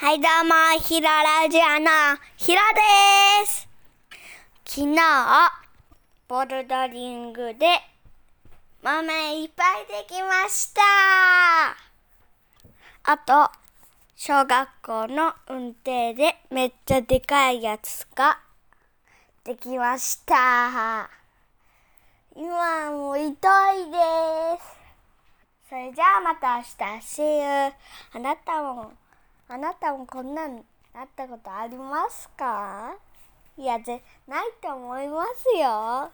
はいどうも、ひらラジオのひらです。昨日ボルダリングで豆いっぱいできました。あと小学校の運転でめっちゃでかいやつができました。今もう痛いです。それじゃあまた明日 See you。 あなたもこんなになったことありますか？いや、ないと思いますよ。